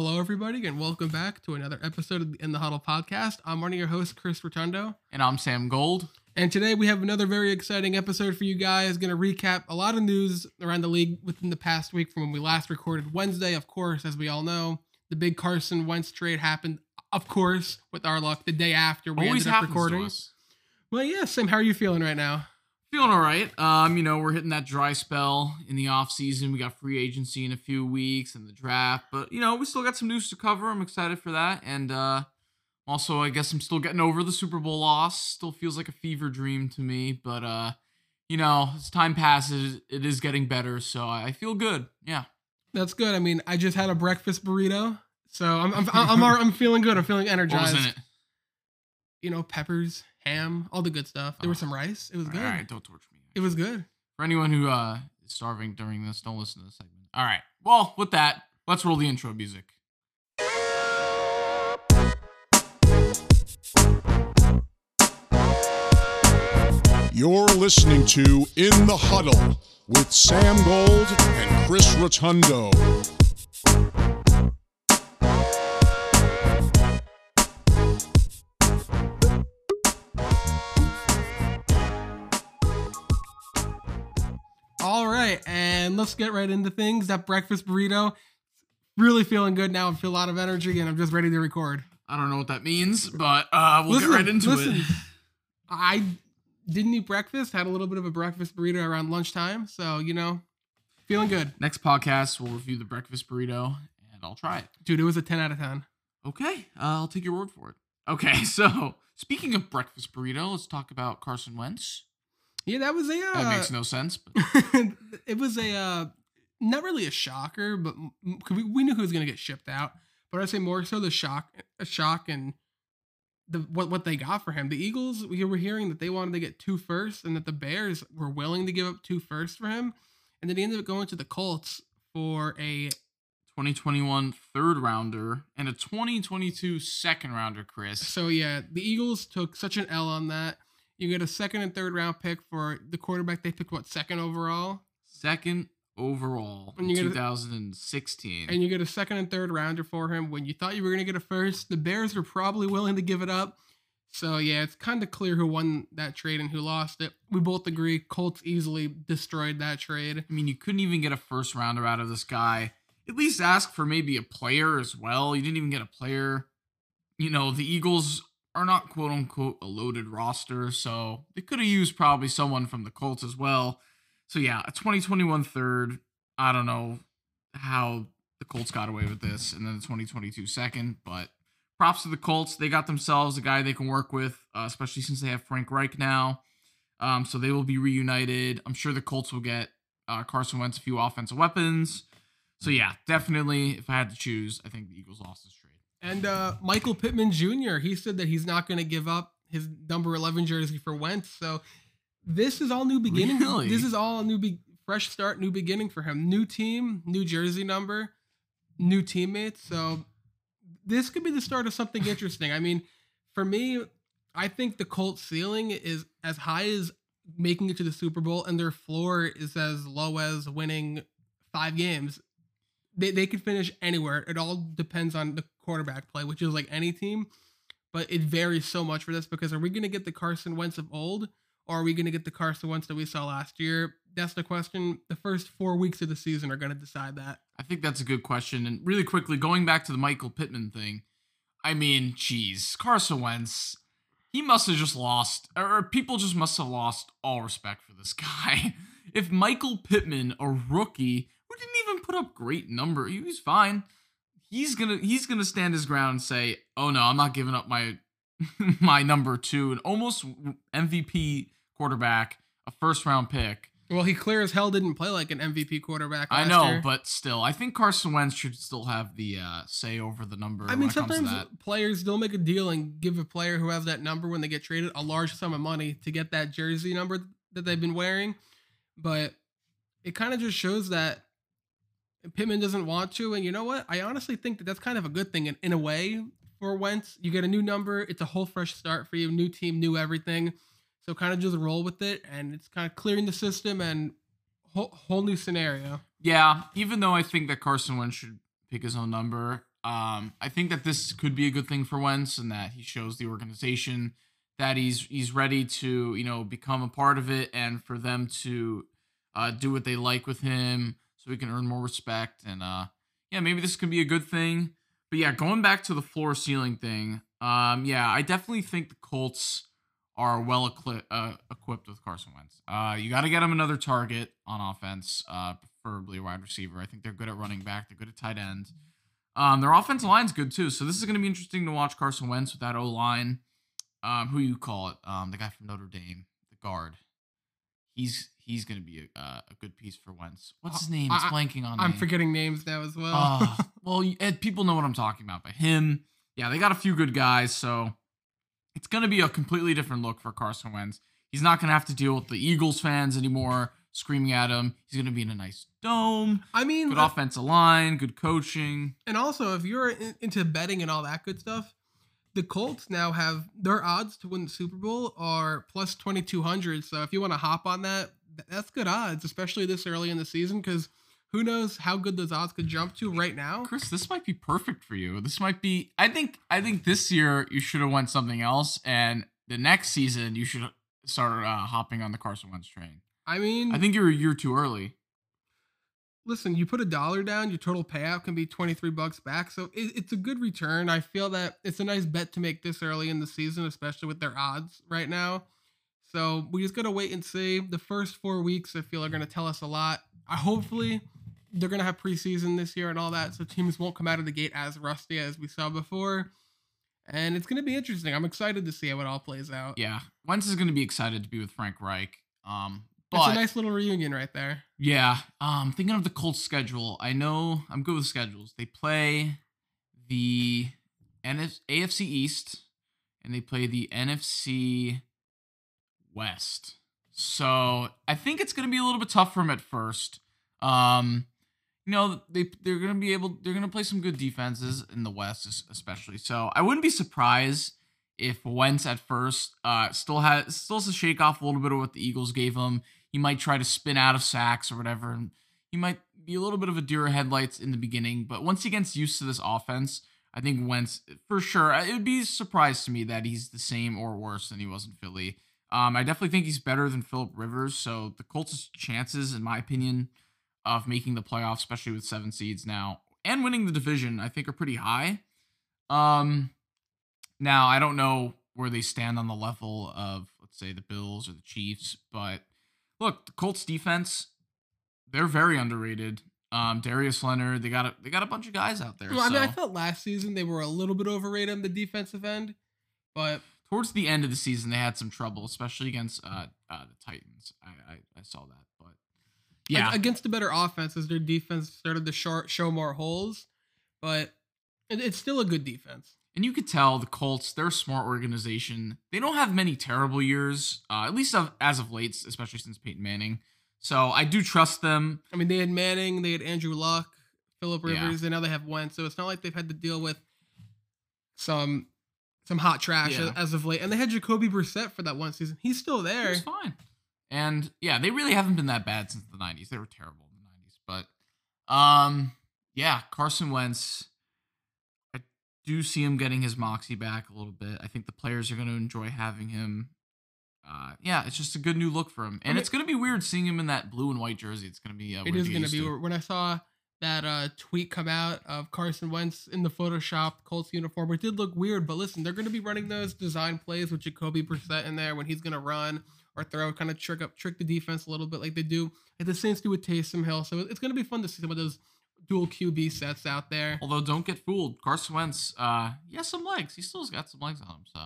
Hello, everybody, and welcome back to another episode of the In the Huddle podcast. I'm one of your hosts, Chris Rotundo. And I'm Sam Gold. And today we have another very exciting episode for you guys. Going to recap a lot of news around the league within the past week from when we last recorded Wednesday. Of course, as we all know, the big Carson Wentz trade happened, of course, with our luck, the day after we ended up recording. Well, yeah, Sam, how are you feeling right now? Feeling all right. We're hitting that dry spell in the offseason. We got free agency in a few weeks and the draft. But, we still got some news to cover. I'm excited for that. And also, I guess I'm still getting over the Super Bowl loss. Still feels like a fever dream to me. But, as time passes, it is getting better. So I feel good. Yeah. That's good. I mean, I just had a breakfast burrito. So I'm feeling good. I'm feeling energized. What was in it? Peppers. Ham, all the good stuff. There was some rice. It was good. All right, don't torture me. It was good. For anyone who is starving during this, don't listen to this segment. All right. Well, with that, let's roll the intro music. You're listening to In the Huddle with Sam Gold and Chris Rotundo. And let's get right into things. That breakfast burrito, really feeling good now. I feel a lot of energy, and I'm just ready to record. I don't know what that means, but we'll get right into it. I didn't eat breakfast. Had a little bit of a breakfast burrito around lunchtime, so feeling good. Next podcast, we'll review the breakfast burrito, and I'll try it. Dude, it was a 10 out of 10. Okay, I'll take your word for it. Okay, so speaking of breakfast burrito, let's talk about Carson Wentz. Yeah, that was a... that makes no sense. But. It was a... not really a shocker, but we knew who was going to get shipped out. But I'd say more so the shock and what they got for him. The Eagles, we were hearing that they wanted to get two firsts and that the Bears were willing to give up two firsts for him. And then he ended up going to the Colts for a... 2021 third-rounder and a 2022 second-rounder, Chris. So, yeah, the Eagles took such an L on that. You get a second and third round pick for the quarterback they picked, what, second overall? Second overall in 2016. And you get a second and third rounder for him when you thought you were going to get a first. The Bears were probably willing to give it up. So, yeah, it's kind of clear who won that trade and who lost it. We both agree Colts easily destroyed that trade. I mean, you couldn't even get a first rounder out of this guy. At least ask for maybe a player as well. You didn't even get a player. The Eagles are not, quote-unquote, a loaded roster, so they could have used probably someone from the Colts as well. So, yeah, a 2021 third, I don't know how the Colts got away with this, and then the 2022 second, but props to the Colts. They got themselves a guy they can work with, especially since they have Frank Reich now, so they will be reunited. I'm sure the Colts will get Carson Wentz a few offensive weapons. So, yeah, definitely, if I had to choose, I think the Eagles lost this trade. And Michael Pittman Jr., he said that he's not going to give up his number 11 jersey for Wentz. So this is all new beginning. Really? This is all a fresh start, new beginning for him. New team, new jersey number, new teammates. So this could be the start of something interesting. I mean, for me, I think the Colts ceiling is as high as making it to the Super Bowl, and their floor is as low as winning 5 games. They could finish anywhere. It all depends on the quarterback play, which is like any team, but it varies so much for this because are we going to get the Carson Wentz of old, or are we going to get the Carson Wentz that we saw last year? That's the question. The first 4 weeks of the season are going to decide that. I think that's a good question. And really quickly, going back to the Michael Pittman thing, I mean, geez, Carson Wentz, he must have just lost, or people just must have lost all respect for this guy. If Michael Pittman, a rookie, who didn't even put up great number, he was fine. He's gonna stand his ground and say, "Oh no, I'm not giving up my my number 2, an almost MVP quarterback, a first round pick." Well, he clear as hell didn't play like an MVP quarterback last year. I know, but still, I think Carson Wentz should still have the say over the number. I mean, sometimes players don't make a deal and give a player who has that number when they get traded a large sum of money to get that jersey number that they've been wearing, but it kind of just shows that Pittman doesn't want to, and you know what? I honestly think that that's kind of a good thing in a way for Wentz. You get a new number. It's a whole fresh start for you. New team, new everything. So kind of just roll with it, and it's kind of clearing the system and whole new scenario. Yeah, even though I think that Carson Wentz should pick his own number, I think that this could be a good thing for Wentz, and that he shows the organization that he's ready to, you know, become a part of it, and for them to do what they like with him, so he can earn more respect. And yeah, maybe this could be a good thing. But yeah, going back to the floor ceiling thing, yeah, I definitely think the Colts are well equipped with Carson Wentz. You got to get him another target on offense, preferably a wide receiver. I think they're good at running back. They're good at tight end. Their offensive line's good too. So this is going to be interesting to watch Carson Wentz with that O-line. Who you call it? The guy from Notre Dame, the guard. He's going to be a good piece for Wentz. What's his name? It's blanking on. I'm forgetting names now as well. Well, people know what I'm talking about. But him, yeah, they got a few good guys. So it's going to be a completely different look for Carson Wentz. He's not going to have to deal with the Eagles fans anymore screaming at him. He's going to be in a nice dome. I mean, good offensive line, good coaching, and also if you're into betting and all that good stuff. The Colts now have their odds to win the Super Bowl are plus 2,200. So if you want to hop on that, that's good odds, especially this early in the season, because who knows how good those odds could jump to right now. Chris, this might be perfect for you. This might be. I think this year you should have won something else, and the next season you should start hopping on the Carson Wentz train. I mean, I think you're a year too early. Listen, you put $1 down, your total payout can be $23 back. So it's a good return. I feel that it's a nice bet to make this early in the season, especially with their odds right now. So we just got to wait and see. The first 4 weeks, I feel, are going to tell us a lot. Hopefully, they're going to have preseason this year and all that, so teams won't come out of the gate as rusty as we saw before. And it's going to be interesting. I'm excited to see how it all plays out. Yeah. Wentz is going to be excited to be with Frank Reich. But it's a nice little reunion right there. Yeah. Thinking of the Colts schedule, I know I'm good with schedules. They play the AFC East and they play the NFC West. So I think it's going to be a little bit tough for them at first. You know, they're going to be able. They're going to play some good defenses in the West, especially. So I wouldn't be surprised if Wentz at first still has to shake off a little bit of what the Eagles gave him. He might try to spin out of sacks or whatever, and he might be a little bit of a deer in headlights in the beginning. But once he gets used to this offense, I think Wentz, for sure, it would be a surprise to me that he's the same or worse than he was in Philly. I definitely think he's better than Phillip Rivers, so the Colts' chances, in my opinion, of making the playoffs, especially with 7 seeds now, and winning the division, I think are pretty high. Now, I don't know where they stand on the level of, let's say, the Bills or the Chiefs, but look, the Colts defense, they're very underrated. Darius Leonard, they got a bunch of guys out there. Well, so. I mean, I felt last season they were a little bit overrated on the defensive end, but towards the end of the season they had some trouble, especially against the Titans. I saw that, but yeah, against the better offenses, their defense started to show more holes, but it's still a good defense. And you could tell the Colts, they're a smart organization. They don't have many terrible years, at least as of late, especially since Peyton Manning. So I do trust them. I mean, they had Manning, they had Andrew Luck, Phillip Rivers, and now they have Wentz. So it's not like they've had to deal with some hot trash as of late. And they had Jacoby Brissett for that one season. He's still there. He's fine. And yeah, they really haven't been that bad since the 90s. They were terrible in the 90s. But yeah, Carson Wentz. Do see him getting his moxie back a little bit. I think the players are going to enjoy having him. Yeah, it's just a good new look for him, and it's going to be weird seeing him in that blue and white jersey. It's going to be. It is going to be. When I saw that tweet come out of Carson Wentz in the Photoshop Colts uniform, it did look weird. But listen, they're going to be running those design plays with Jacoby Brissett in there when he's going to run or throw, kind of trick the defense a little bit, like they do at the Saints do with Taysom Hill. So it's going to be fun to see some of those dual QB sets out there. Although, don't get fooled. Carson Wentz, he has some legs. He still has got some legs on him, so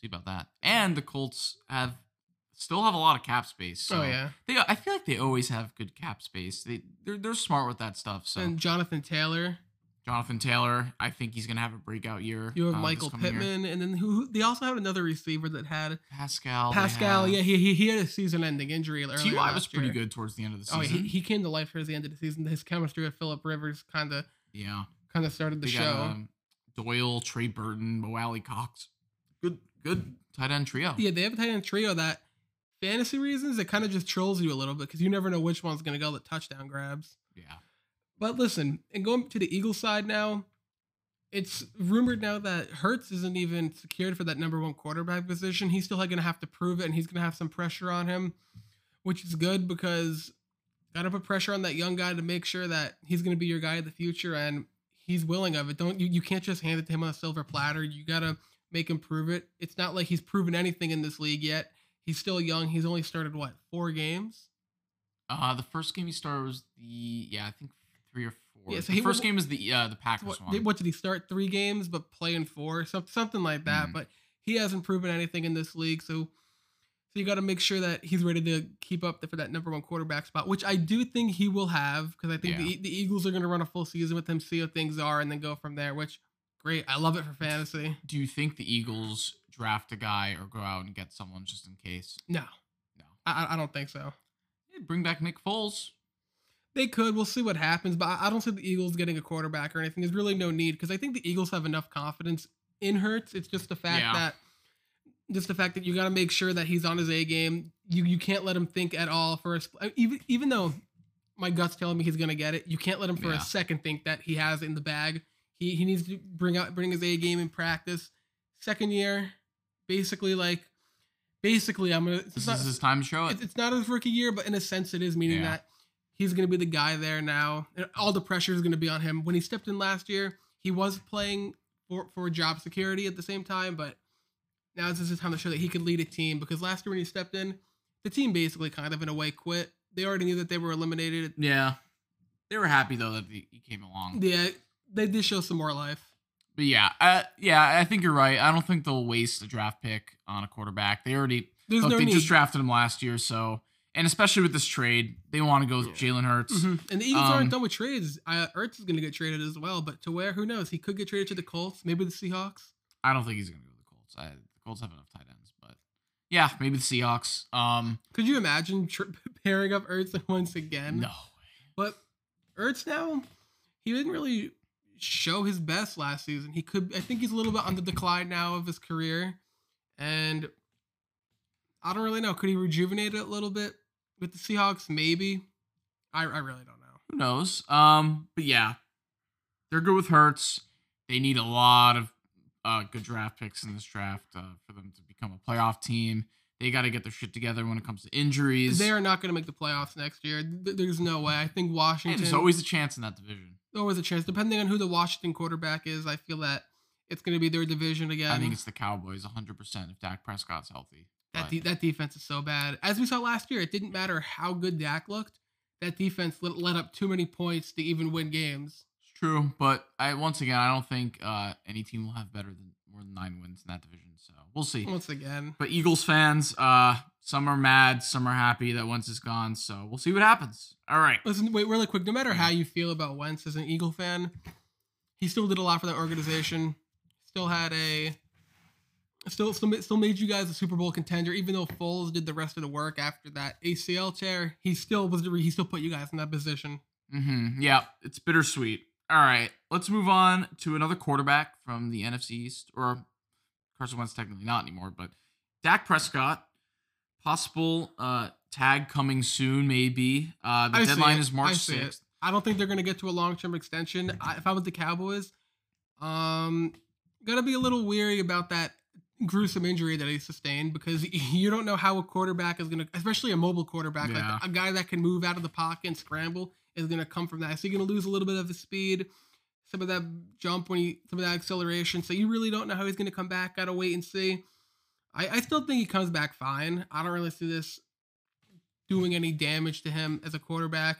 see about that. And the Colts still have a lot of cap space. So I feel like they always have good cap space. They're smart with that stuff. So and Jonathan Taylor, I think he's gonna have a breakout year. You have Michael Pittman, and then who they also had another receiver that had Pascal. Yeah, he had a season-ending injury earlier. T.Y. was pretty good towards the end of the season. Oh, he came to life towards the end of the season. His chemistry with Phillip Rivers kind of started the show. Got, Doyle, Trey Burton, Mo Alley Cox, good tight end trio. Yeah, they have a tight end trio that, fantasy reasons, it kind of just trolls you a little bit because you never know which one's gonna go the touchdown grabs. Yeah. But listen, and going to the Eagles side now, It's rumored now that Hurts isn't even secured for that number one quarterback position. He's still like going to have to prove it, and he's going to have some pressure on him, which is good because got to put pressure on that young guy to make sure that he's going to be your guy in the future, and he's willing of it. Don't you can't just hand it to him on a silver platter. You got to make him prove it. It's not like he's proven anything in this league yet. He's still young. He's only started, what, 4 games? The first game he started was I think 3 or 4. Yeah, so the first game was the Packers one. What did he start? 3 games, but play in 4, something like that. But he hasn't proven anything in this league, so you got to make sure that he's ready to keep up for that number one quarterback spot, which I do think he will have, because I think the Eagles are going to run a full season with him, see how things are, and then go from there. Which great, I love it for fantasy. Do you think the Eagles draft a guy or go out and get someone just in case? No, I don't think so. Yeah, bring back Nick Foles. They could. We'll see what happens, but I don't see the Eagles getting a quarterback or anything. There's really no need, because I think the Eagles have enough confidence in Hurts. It's just the fact that you got to make sure that he's on his A game. You can't let him think at all for a even though my gut's telling me he's going to get it. You can't let him for a second think that he has it in the bag. He needs to bring his A game in practice. Second year, basically I'm going to This is his time to show it. It's not his rookie year, but in a sense it is, meaning that he's going to be the guy there now. And all the pressure is going to be on him. When he stepped in last year, he was playing for job security at the same time, but now this is his time to show that he can lead a team, because last year when he stepped in, the team basically kind of in a way quit. They already knew that they were eliminated. Yeah. They were happy, though, that he came along. Yeah, they did show some more life. But I think you're right. I don't think they'll waste a draft pick on a quarterback. They just drafted him last year, so... And especially with this trade, they want to go with Jalen Hurts. And the Eagles aren't done with trades. Ertz is going to get traded as well, but to where? Who knows? He could get traded to the Colts, maybe the Seahawks. I don't think he's going to go to the Colts. The Colts have enough tight ends, but yeah, maybe the Seahawks. Could you imagine pairing up Ertz once again? No way. But Ertz now, he didn't really show his best last season. I think he's a little bit on the decline now of his career, and I don't really know. Could he rejuvenate it a little bit? With the Seahawks, maybe. I really don't know. Who knows? But yeah, they're good with Hurts. They need a lot of good draft picks in this draft for them to become a playoff team. They got to get their shit together when it comes to injuries. They are not going to make the playoffs next year. There's no way. I think Washington... Hey, there's always a chance in that division. Always a chance. Depending on who the Washington quarterback is, I feel that it's going to be their division again. I think it's the Cowboys, 100%, if Dak Prescott's healthy. That defense is so bad. As we saw last year, it didn't matter how good Dak looked. That defense let up too many points to even win games. It's true, but I don't think any team will have more than 9 wins in that division. So we'll see. Once again. But Eagles fans, some are mad, some are happy that Wentz is gone. So we'll see what happens. All right. Listen, wait, really quick. No matter how you feel about Wentz as an Eagle fan, he still did a lot for that organization. Still had a... Still made you guys a Super Bowl contender, even though Foles did the rest of the work after that ACL tear. He still put you guys in that position. Yeah, it's bittersweet. All right, let's move on to another quarterback from the NFC East, or Carson Wentz technically not anymore, but Dak Prescott. Possible tag coming soon, maybe. The deadline is March 6th. I don't think they're going to get to a long-term extension. If I was the Cowboys, got to be a little weary about that gruesome injury that he sustained, because you don't know how a quarterback is going to, especially a mobile quarterback, like a guy that can move out of the pocket and scramble, is going to come from that. So you're going to lose a little bit of his speed, some of that jump, some of that acceleration. So you really don't know how he's going to come back. Got to wait and see. I still think he comes back fine. I don't really see this doing any damage to him as a quarterback,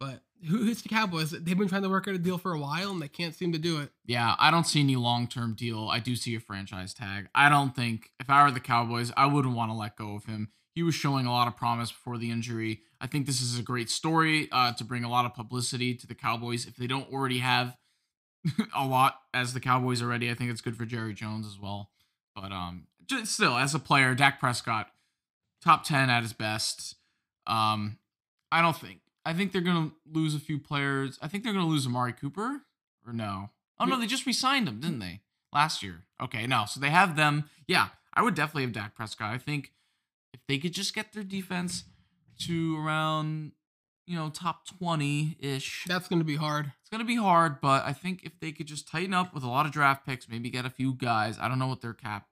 but it's the Cowboys. They've been trying to work out a deal for a while, and they can't seem to do it. Yeah, I don't see any long-term deal. I do see a franchise tag. I don't think, if I were the Cowboys, I wouldn't want to let go of him. He was showing a lot of promise before the injury. I think this is a great story to bring a lot of publicity to the Cowboys. If they don't already have a lot as the Cowboys already, I think it's good for Jerry Jones as well. But just still, as a player, Dak Prescott, top 10 at his best. I think they're going to lose a few players. I think they're going to lose Amari Cooper, or no? Oh, no, they just re-signed him, didn't they? Last year. Okay, no. So they have them. Yeah, I would definitely have Dak Prescott. I think if they could just get their defense to around you know, top 20-ish. That's going to be hard. It's going to be hard, but I think if they could just tighten up with a lot of draft picks, maybe get a few guys. I don't know what their cap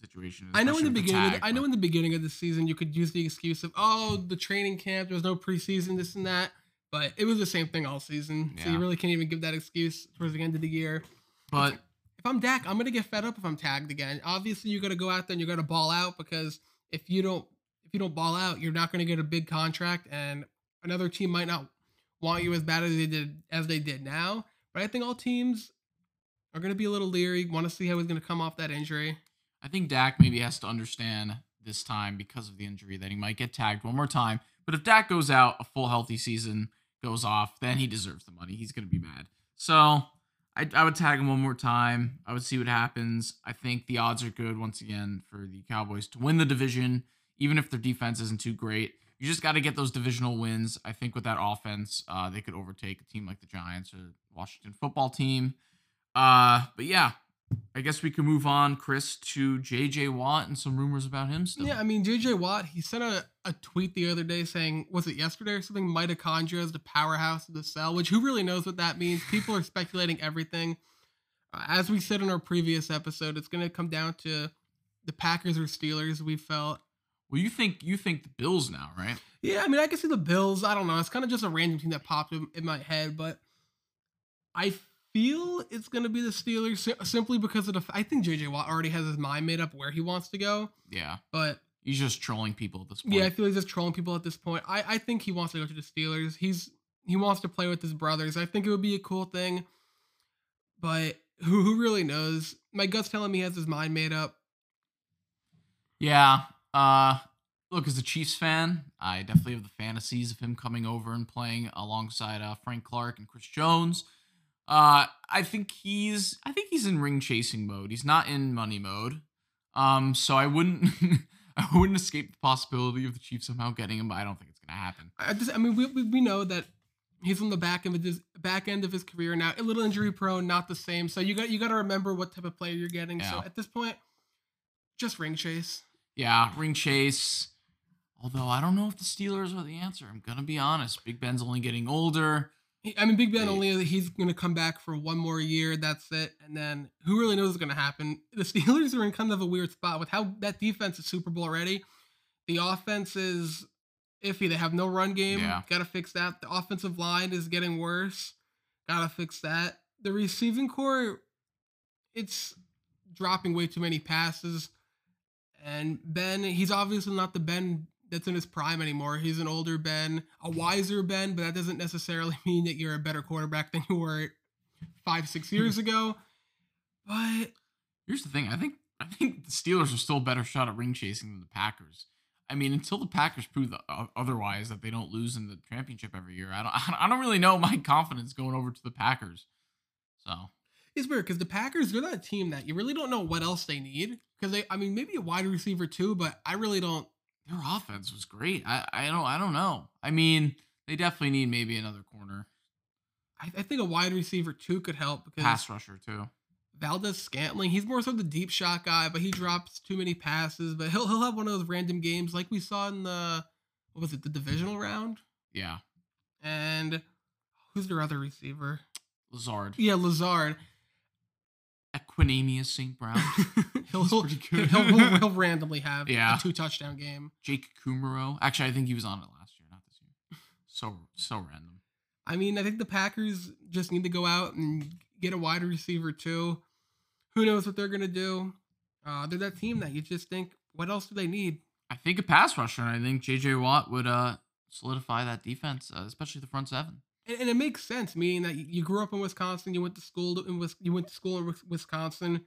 situation is. I know in the beginning of the season you could use the excuse of, oh, the training camp, there's no preseason, this and that. But it was the same thing all season. Yeah. So you really can't even give that excuse towards the end of the year. But if I'm Dak, I'm going to get fed up if I'm tagged again. Obviously, you're going to go out there and you're going to ball out, because if you don't ball out, you're not going to get a big contract, and another team might not want you as bad as they did now. But I think all teams are going to be a little leery, want to see how he's going to come off that injury. I think Dak maybe has to understand this time, because of the injury, that he might get tagged one more time. But if Dak goes out a full healthy season, goes off, then he deserves the money. He's going to be mad. So I would tag him one more time. I would see what happens. I think the odds are good, once again, for the Cowboys to win the division, even if their defense isn't too great. You just got to get those divisional wins. I think with that offense, they could overtake a team like the Giants or the Washington football team. But yeah, I guess we can move on, Chris, to J.J. Watt and some rumors about him still. Yeah, I mean, J.J. Watt, he sent a tweet the other day saying, was it yesterday or something, mitochondria is the powerhouse of the cell, which who really knows what that means? People are speculating everything. As we said in our previous episode, it's going to come down to the Packers or Steelers, we felt. Well, you think the Bills now, right? Yeah, I mean, I can see the Bills. I don't know. It's kind of just a random team that popped in my head, but I feel it's going to be the Steelers simply because of I think J.J. Watt already has his mind made up where he wants to go. Yeah. But he's just trolling people at this point. Yeah, I feel he's just trolling people at this point. I think he wants to go to the Steelers. He wants to play with his brothers. I think it would be a cool thing, but who really knows? My gut's telling me he has his mind made up. Yeah. Look, as a Chiefs fan, I definitely have the fantasies of him coming over and playing alongside Frank Clark and Chris Jones. I think he's in ring chasing mode. He's not in money mode. So I wouldn't escape the possibility of the Chiefs somehow getting him, but I don't think it's gonna happen. We know that he's on the back end of his career now, a little injury prone, not the same. So you got to remember what type of player you're getting. Yeah. So at this point, just ring chase. Yeah, ring chase. Although I don't know if the Steelers are the answer. I'm going to be honest. Big Ben's only getting older. Big Ben he's going to come back for one more year. That's it. And then who really knows what's going to happen? The Steelers are in kind of a weird spot with how that defense is Super Bowl ready. The offense is iffy. They have no run game. Yeah. Got to fix that. The offensive line is getting worse. Got to fix that. The receiving core, it's dropping way too many passes. And Ben, he's obviously not the Ben that's in his prime anymore. He's an older Ben, a wiser Ben, but that doesn't necessarily mean that you're a better quarterback than you were 5-6 years ago. But here's the thing. I think the Steelers are still a better shot at ring chasing than the Packers. I mean, until the Packers prove otherwise, that they don't lose in the championship every year, I don't really know my confidence going over to the Packers. So it's weird because the Packers, they're that team that you really don't know what else they need. Because maybe a wide receiver too, but I really don't. Their offense was great. I don't know. I mean, they definitely need maybe another corner. I think a wide receiver too could help, because pass rusher too. Valdez-Scantling, he's more so the deep shot guy, but he drops too many passes. But he'll have one of those random games like we saw in the divisional round. Yeah. And who's their other receiver? Lazard. Yeah, Lazard. Equanimeous St. Brown. he'll randomly have a 2-touchdown game. Jake Kumaro. Actually, I think he was on it last year, not this year. So random. I mean, I think the Packers just need to go out and get a wide receiver too. Who knows what they're going to do? They're that team that you just think, what else do they need? I think a pass rusher, and I think J.J. Watt would solidify that defense, especially the front seven. And it makes sense, meaning that you grew up in Wisconsin, you went to school in Wisconsin,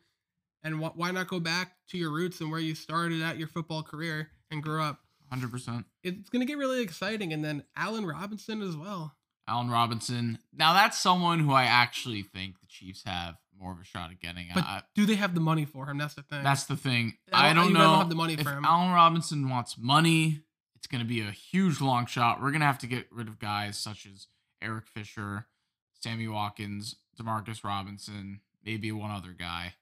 and why not go back to your roots and where you started at your football career and grew up? 100%. It's going to get really exciting, and then Allen Robinson as well. Allen Robinson. Now that's someone who I actually think the Chiefs have more of a shot at getting. But do they have the money for him? That's the thing. That's the thing. I don't know. They don't have the money for him. Allen Robinson wants money. It's going to be a huge long shot. We're going to have to get rid of guys such as Eric Fisher, Sammy Watkins, Demarcus Robinson, maybe one other guy,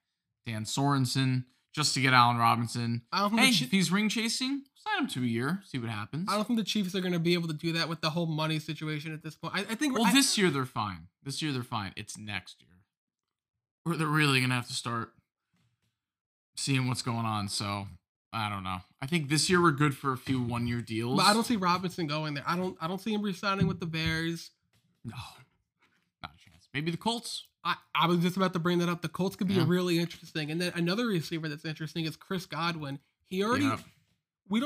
Dan Sorensen, just to get Allen Robinson. Hey, if he's ring chasing, sign him to a year, see what happens. I don't think the Chiefs are going to be able to do that with the whole money situation at this point. This year they're fine. It's next year where they're really going to have to start seeing what's going on. So I don't know. I think this year we're good for a few one-year deals. But I don't see Robinson going there. I don't see him re-signing with the Bears. No, not a chance. Maybe the Colts. I was just about to bring that up. The Colts could be really interesting. And then another receiver that's interesting is Chris Godwin. We don't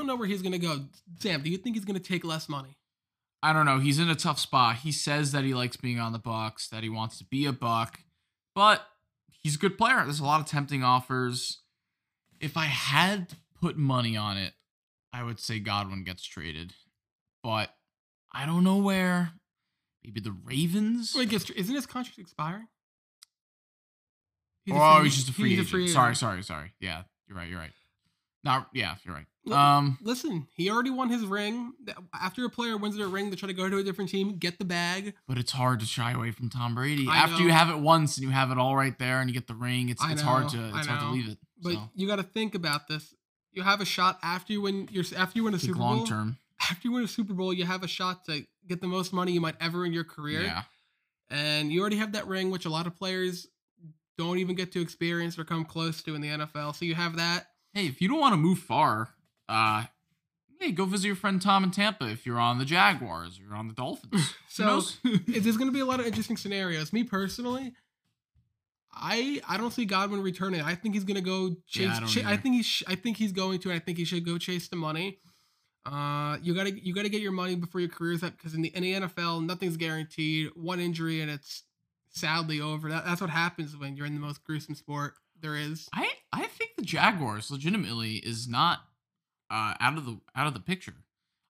know where he's going to go. Sam, do you think he's going to take less money? I don't know. He's in a tough spot. He says that he likes being on the Bucs, that he wants to be a Buck, but he's a good player. There's a lot of tempting offers. If I had to put money on it, I would say Godwin gets traded, but I don't know where. Maybe the Ravens. Wait, isn't his contract expiring? He's just a free agent. Sorry. Yeah, you're right. You're right. Listen, he already won his ring. After a player wins their ring, they try to go to a different team, get the bag. But it's hard to shy away from Tom Brady. After you have it once and you have it all right there and you get the ring, it's hard to leave it. But you got to think about this. You have a shot after you win a Super Bowl, you have a shot to get the most money you might ever in your career. Yeah. And you already have that ring, which a lot of players don't even get to experience or come close to in the NFL. So you have that. Hey, if you don't want to move far, go visit your friend Tom in Tampa if you're on the Jaguars or you're on the Dolphins. So there's going to be a lot of interesting scenarios. Me personally, I don't see Godwin returning. I think he's going to go chase. I think he should go chase the money. You gotta get your money before your career's up, because in the NFL, nothing's guaranteed. One injury and it's sadly over. That's what happens when you're in the most gruesome sport there is. I think the Jaguars legitimately is not out of the picture.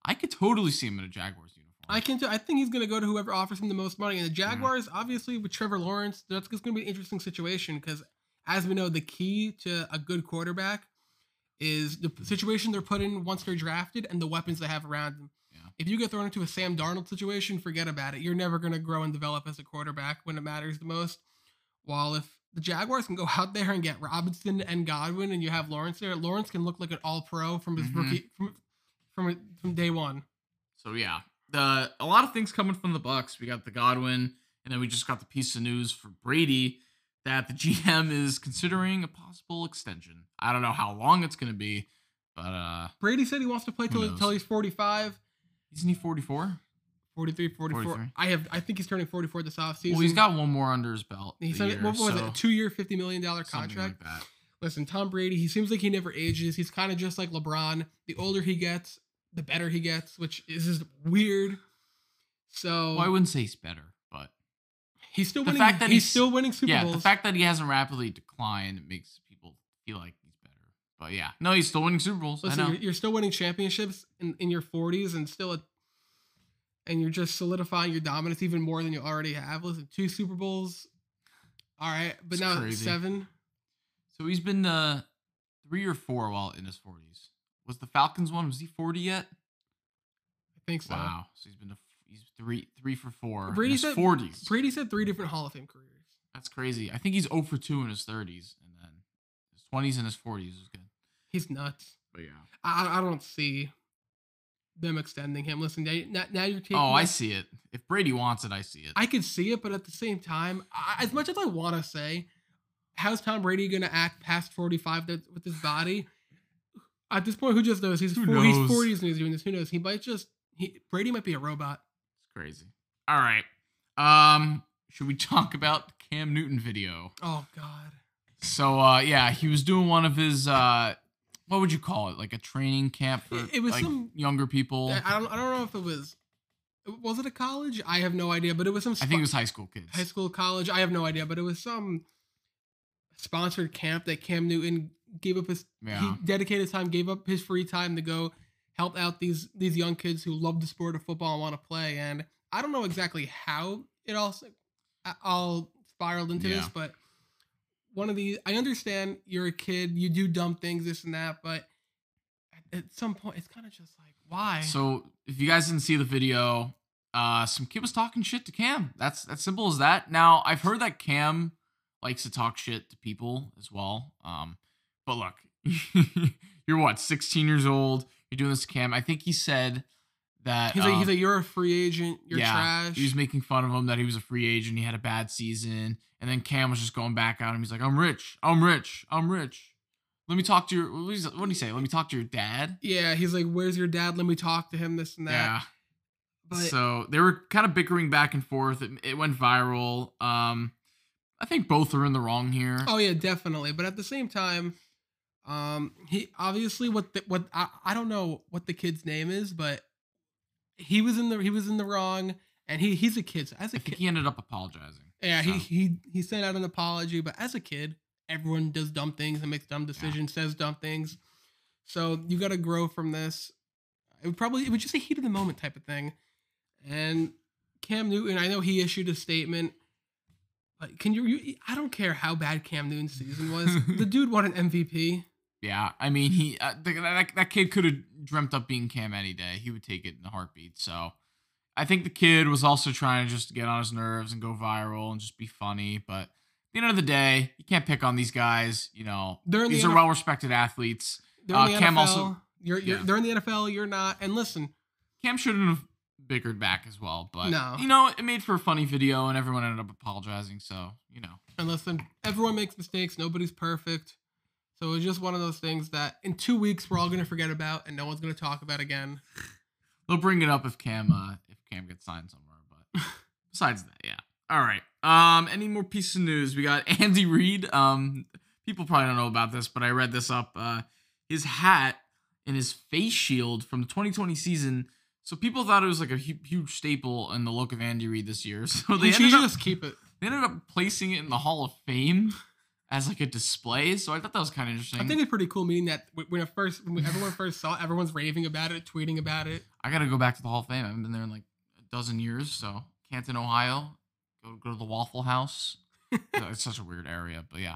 I could totally see him in a Jaguars uniform. I think he's gonna go to whoever offers him the most money. And the Jaguars, obviously, with Trevor Lawrence, that's just gonna be an interesting situation, because as we know, the key to a good quarterback is the situation they're put in once they're drafted and the weapons they have around them. Yeah. If you get thrown into a Sam Darnold situation, forget about it. You're never going to grow and develop as a quarterback when it matters the most. While if the Jaguars can go out there and get Robinson and Godwin and you have Lawrence there, Lawrence can look like an all-pro from his rookie from day one. So yeah, a lot of things coming from the Bucs. We got the Godwin, and then we just got the piece of news for Brady that the GM is considering a possible extension. I don't know how long it's going to be, but... Brady said he wants to play till he's 45. Isn't he 44? 43, 44. 43. I think he's turning 44 this offseason. Well, he's got one more under his belt. He said, a 2-year, $50 million contract? Like that. Listen, Tom Brady, he seems like he never ages. He's kind of just like LeBron. The older he gets, the better he gets, which is just weird. So... Well, I wouldn't say he's better, but... He's still winning Super Bowls. The fact that he hasn't rapidly declined makes people feel like he's better. But yeah, no, he's still winning Super Bowls. Listen, I know. You're still winning championships in your 40s and and you're just solidifying your dominance even more than you already have. Listen, 2 Super Bowls. All right, but it's now crazy. 7. So he's been 3 or 4 while in his 40s. Was the Falcons one? Was he 40 yet? I think so. Wow. So he's been to... He's 3 for 4 in his 40s. Brady's had 3 different Hall of Fame careers. That's crazy. I think he's 0 for 2 in his 30s, and then his 20s and his 40s is good. He's nuts. But yeah. I don't see them extending him. Listen, now you're taking... I see it. If Brady wants it, I see it. I could see it, but at the same time, as much as I want to say, how's Tom Brady going to act past 45 with his body? At this point, who just knows? He's 40s and he's doing this. Who knows? He might just... Brady might be a robot. Crazy. All right. Should we talk about the Cam Newton video? Oh God. So he was doing one of his what would you call it? Like a training camp for some younger people. I don't know if it was. Was it a college? I have no idea. But it was some. I think it was high school kids. High school, college. I have no idea. But it was some sponsored camp that Cam Newton gave up his. Yeah. He dedicated time, gave up his free time to go help out these young kids who love the sport of football and want to play. And I don't know exactly how it all spiraled into this, but I understand you're a kid, you do dumb things, this and that, but at some point it's kind of just like, why? So if you guys didn't see the video, some kid was talking shit to Cam. That's simple as that. Now I've heard that Cam likes to talk shit to people as well. But look, You're what, 16 years old? You're doing this to Cam. I think he said that he's like, you're a free agent. You're trash. He was making fun of him that he was a free agent. He had a bad season, and then Cam was just going back at him. He's like, I'm rich. Let me talk to your. What did he say? Let me talk to your dad. Yeah, he's like, where's your dad? Let me talk to him. This and that. Yeah. But so they were kind of bickering back and forth. It went viral. I think both are in the wrong here. Oh yeah, definitely. But at the same time, he obviously I don't know what the kid's name is, but he was in the wrong, and he's a kid. So as a kid, he ended up apologizing. Yeah, so. he sent out an apology, but as a kid, everyone does dumb things and makes dumb decisions, says dumb things. So you got to grow from this. It was just a heat of the moment type of thing. And Cam Newton, I know he issued a statement. Like, I don't care how bad Cam Newton's season was. The dude won an MVP. Yeah, I mean, he that kid could have dreamt up being Cam any day. He would take it in a heartbeat. So I think the kid was also trying to just get on his nerves and go viral and just be funny. But at the end of the day, you can't pick on these guys. You know, these are well-respected athletes. Cam also... They're in the NFL, you're not. And listen, Cam shouldn't have bickered back as well, but it made for a funny video and everyone ended up apologizing, so, And listen, everyone makes mistakes, nobody's perfect. So it's just one of those things that in 2 weeks we're all going to forget about and no one's going to talk about again. They'll bring it up if Cam gets signed somewhere, but besides that, yeah. All right. Any more pieces of news? We got Andy Reid. People probably don't know about this, but I read this up. His hat and his face shield from the 2020 season. So people thought it was like a huge staple in the look of Andy Reid this year. So they ended up, just keep it. They ended up placing it in the Hall of Fame as like a display. So I thought that was kind of interesting. I think it's pretty cool meaning that when everyone first saw it, everyone's raving about it, tweeting about it. I got to go back to the Hall of Fame. I haven't been there in like a dozen years. So Canton, Ohio, go to the Waffle House. It's such a weird area, but yeah.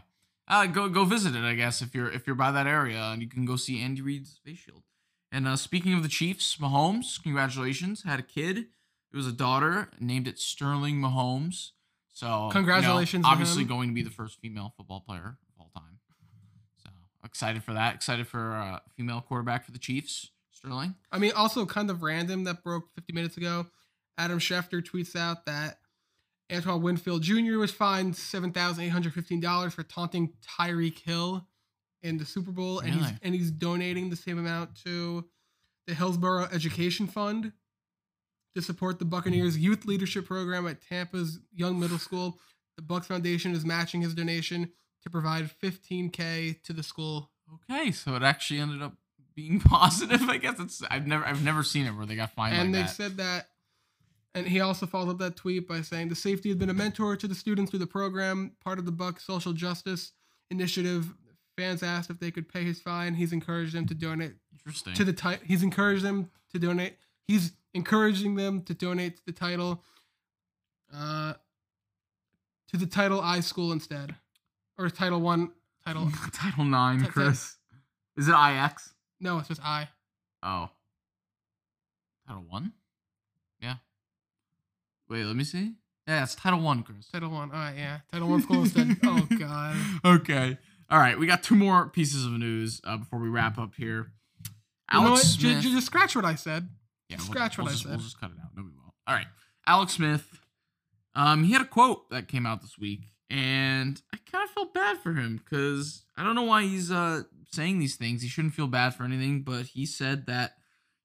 Go visit it, I guess, if you're by that area, and you can go see Andy Reid's face shield. And speaking of the Chiefs, Mahomes, congratulations, had a kid. It was a daughter, named it Sterling Mahomes. So congratulations, obviously going to be the first female football player of all time. So excited for that. Excited for a female quarterback for the Chiefs, Sterling. I mean, also kind of random that broke 50 minutes ago. Adam Schefter tweets out that Antoine Winfield Jr. was fined $7,815 for taunting Tyreek Hill in the Super Bowl, and really? he's donating the same amount to the Hillsborough Education Fund to support the Buccaneers Youth Leadership Program at Tampa's Young Middle School. The Bucs Foundation is matching his donation to provide $15,000 to the school. Okay, so it actually ended up being positive. I guess I've never seen it where they got fined. And like they said that. And he also followed up that tweet by saying, the safety has been a mentor to the students through the program, part of the Bucs Social Justice Initiative. Fans asked if they could pay his fine. He's encouraged them to donate. Interesting. He's encouraging them to donate to the title. To the Title I school instead, or Title I. Title IX. Chris, is it IX? No, it's just I. Oh. Title I. Yeah. Wait, let me see. Yeah, it's Title I, Chris. Title I. All right, yeah. Title I school instead. Oh, God. Okay. All right, we got two more pieces of news before we wrap up here. Alex Smith. Just scratch what I said. Yeah, We'll just cut it out. No, we won't. All right, Alex Smith. He had a quote that came out this week, and I kind of felt bad for him because I don't know why he's saying these things. He shouldn't feel bad for anything, but he said that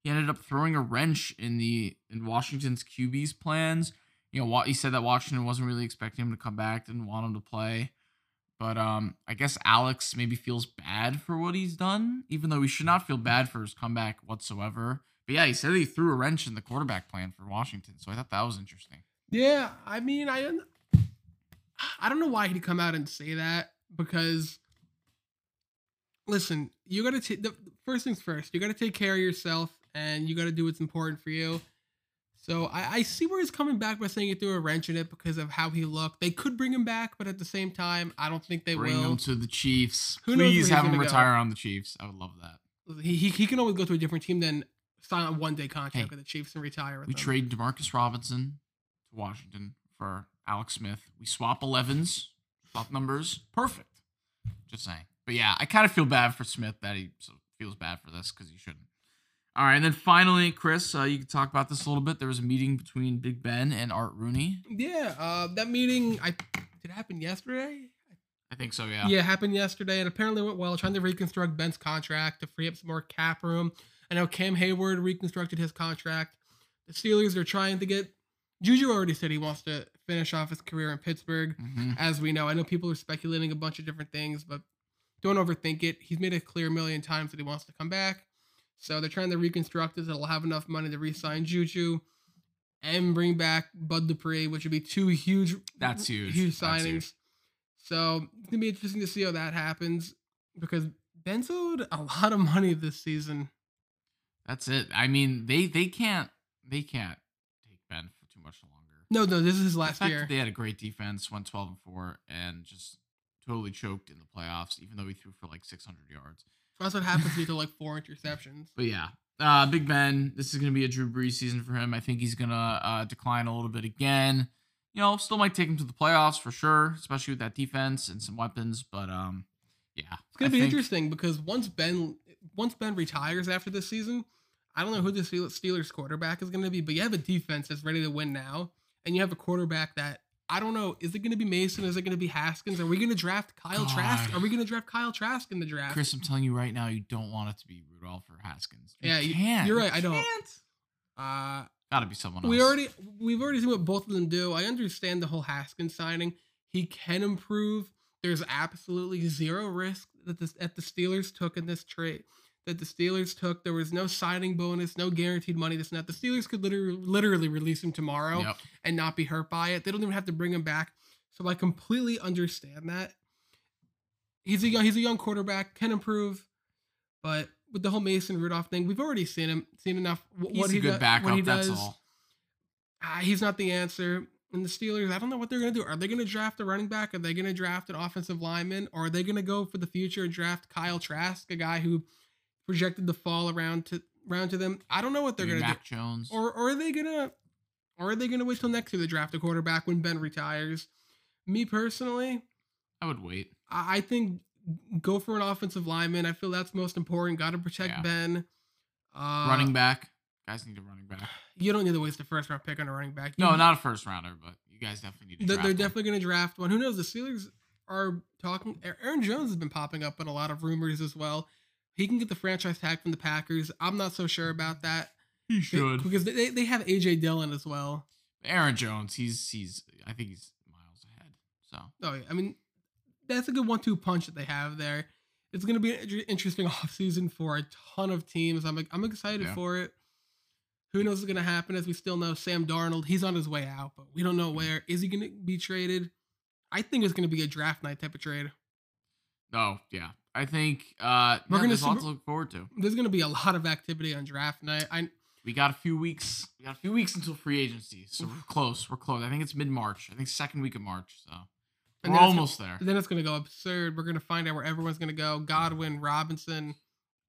he ended up throwing a wrench in Washington's QB's plans. He said that Washington wasn't really expecting him to come back, didn't want him to play. But I guess Alex maybe feels bad for what he's done, even though he should not feel bad for his comeback whatsoever. But yeah, he said he threw a wrench in the quarterback plan for Washington, so I thought that was interesting. Yeah, I mean, I don't know why he'd come out and say that, because, listen, you got to first things first, you got to take care of yourself, and you got to do what's important for you. So I see where he's coming back by saying he threw a wrench in it because of how he looked. They could bring him back, but at the same time, I don't think they will. Bring him to the Chiefs. Please have him retire on the Chiefs. I would love that. He can always go to a different team than sign a one-day contract with the Chiefs and retire with them. We trade Demarcus Robinson to Washington for Alex Smith. We swap 11s, swap numbers. Perfect. Just saying. But yeah, I kind of feel bad for Smith that he feels bad for this because he shouldn't. All right, and then finally, Chris, you can talk about this a little bit. There was a meeting between Big Ben and Art Rooney. Yeah, that meeting, did it happen yesterday? I think so, yeah. Yeah, it happened yesterday, and apparently went well. Trying to reconstruct Ben's contract to free up some more cap room. I know Cam Hayward reconstructed his contract. The Steelers are trying to get... Juju already said he wants to finish off his career in Pittsburgh, as we know. I know people are speculating a bunch of different things, but don't overthink it. He's made it clear a million times that he wants to come back. So they're trying to reconstruct this. It'll have enough money to re-sign Juju and bring back Bud Dupree, which would be two huge signings. Huge. So it's gonna be interesting to see how that happens because Ben's owed a lot of money this season. That's it. I mean, they can't take Ben for too much longer. No, this is his last year. They had a great defense, went 12-4, and just totally choked in the playoffs, even though he threw for like 600 yards. That's what happens to you to like 4 interceptions. But yeah, Big Ben, this is going to be a Drew Brees season for him. I think he's going to decline a little bit again. You know, still might take him to the playoffs for sure, especially with that defense and some weapons. But yeah, it's going to be interesting because once Ben retires after this season, I don't know who the Steelers quarterback is going to be, but you have a defense that's ready to win now, and you have a quarterback that I don't know. Is it going to be Mason? Is it going to be Haskins? Are we going to draft Kyle Trask? Are we going to draft Kyle Trask in the draft? Chris, I'm telling you right now, you don't want it to be Rudolph or Haskins. You can't. You're right. I don't. Gotta be someone else. We've already seen what both of them do. I understand the whole Haskins signing. He can improve. There's absolutely zero risk that the Steelers took in this trade. That the Steelers took. There was no signing bonus, no guaranteed money. This and that. The Steelers could literally release him tomorrow and not be hurt by it. They don't even have to bring him back. So I completely understand that. He's a young quarterback, can improve, but with the whole Mason Rudolph thing, we've already seen enough. He's a good backup, that's all. He's not the answer. And the Steelers, I don't know what they're going to do. Are they going to draft a running back? Are they going to draft an offensive lineman? Or are they going to go for the future and draft Kyle Trask, a guy who projected to fall around to them? I don't know what they're going to do. Mac Jones. Or are they going to wait till next year to draft a quarterback when Ben retires? Me personally, I would wait. I think go for an offensive lineman. I feel that's most important. Got to protect Ben. Running back. Guys need a running back. You don't need to waste a first round pick on a running back. Not a first rounder, but you guys definitely need to draft. They're definitely going to draft one. Who knows? The Steelers are talking. Aaron Jones has been popping up in a lot of rumors as well. He can get the franchise tag from the Packers. I'm not so sure about that. He should. Because they have A.J. Dillon as well. Aaron Jones, I think he's miles ahead. So. Oh, yeah. I mean, that's a good 1-2 punch that they have there. It's going to be an interesting offseason for a ton of teams. I'm excited for it. Who knows what's going to happen? As we still know, Sam Darnold, he's on his way out, but we don't know where. Is he going to be traded? I think it's going to be a draft night type of trade. Oh, yeah. I think there's a lot to look forward to. There's going to be a lot of activity on draft night. We got a few weeks. We got a few weeks until free agency, so we're close. I think it's mid-March. I think second week of March, so. And we're almost there. Then it's going to go absurd. We're going to find out where everyone's going to go. Godwin, Robinson.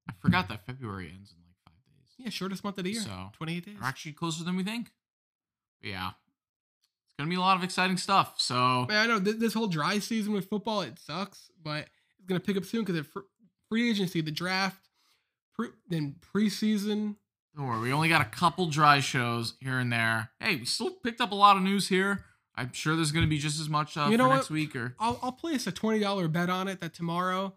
I forgot that February ends in like 5 days. Yeah, shortest month of the year. So 28 days. We're actually closer than we think. But yeah. It's going to be a lot of exciting stuff. So. Man, I know this whole dry season with football, it sucks, but it's going to pick up soon because of free agency, the draft, then preseason. Don't worry. We only got a couple dry shows here and there. Hey, we still picked up a lot of news here. I'm sure there's going to be just as much for next week. Or I'll place a $20 bet on it that tomorrow,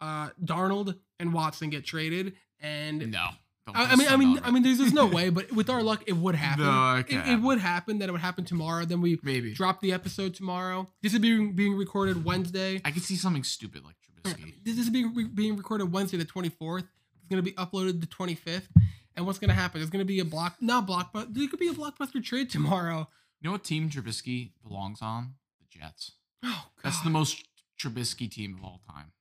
Darnold and Watson get traded. And no, I mean, there's just no way. But with our luck, it would happen. It would happen that it would happen tomorrow. Then we maybe drop the episode tomorrow. This is being recorded Wednesday. I could see something stupid like Trubisky. This is being recorded Wednesday the 24th. It's going to be uploaded the 25th. And what's going to happen? There's going to be but there could be a blockbuster trade tomorrow. You know what team Trubisky belongs on? The Jets. Oh, God. That's the most Trubisky team of all time.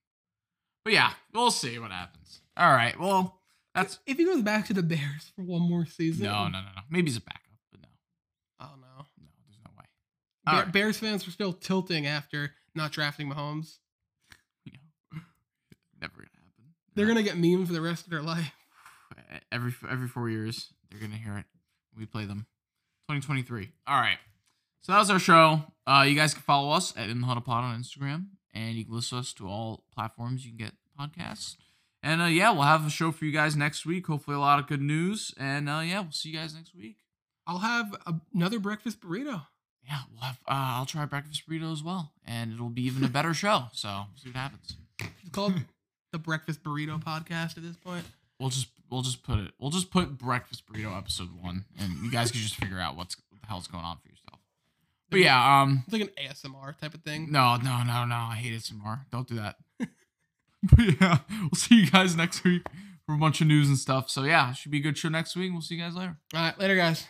But yeah, we'll see what happens. All right, well, that's... If he goes back to the Bears for one more season... No. Maybe he's a backup, but no. Oh, no. No, there's no way. All right. Bears fans were still tilting after not drafting Mahomes. Never going to happen. They're going to get memed for the rest of their life. Every 4 years, they're going to hear it. We play them. 2023. All right. So that was our show. You guys can follow us at In the Huddle Pod on Instagram and you can listen to us to all platforms you can get podcasts. And, yeah, we'll have a show for you guys next week. Hopefully a lot of good news. And, yeah, we'll see you guys next week. I'll have another breakfast burrito. Yeah, we'll have, I'll try breakfast burrito as well, and it'll be even a better show. So we'll see what happens. It's called the Breakfast Burrito Podcast at this point. We'll just put Breakfast Burrito Episode 1, and you guys can just figure out what the hell's going on for yourself. But yeah, it's like an ASMR type of thing. No. I hate ASMR. Don't do that. But yeah, we'll see you guys next week for a bunch of news and stuff. So yeah, should be a good show next week. We'll see you guys later. All right, later, guys.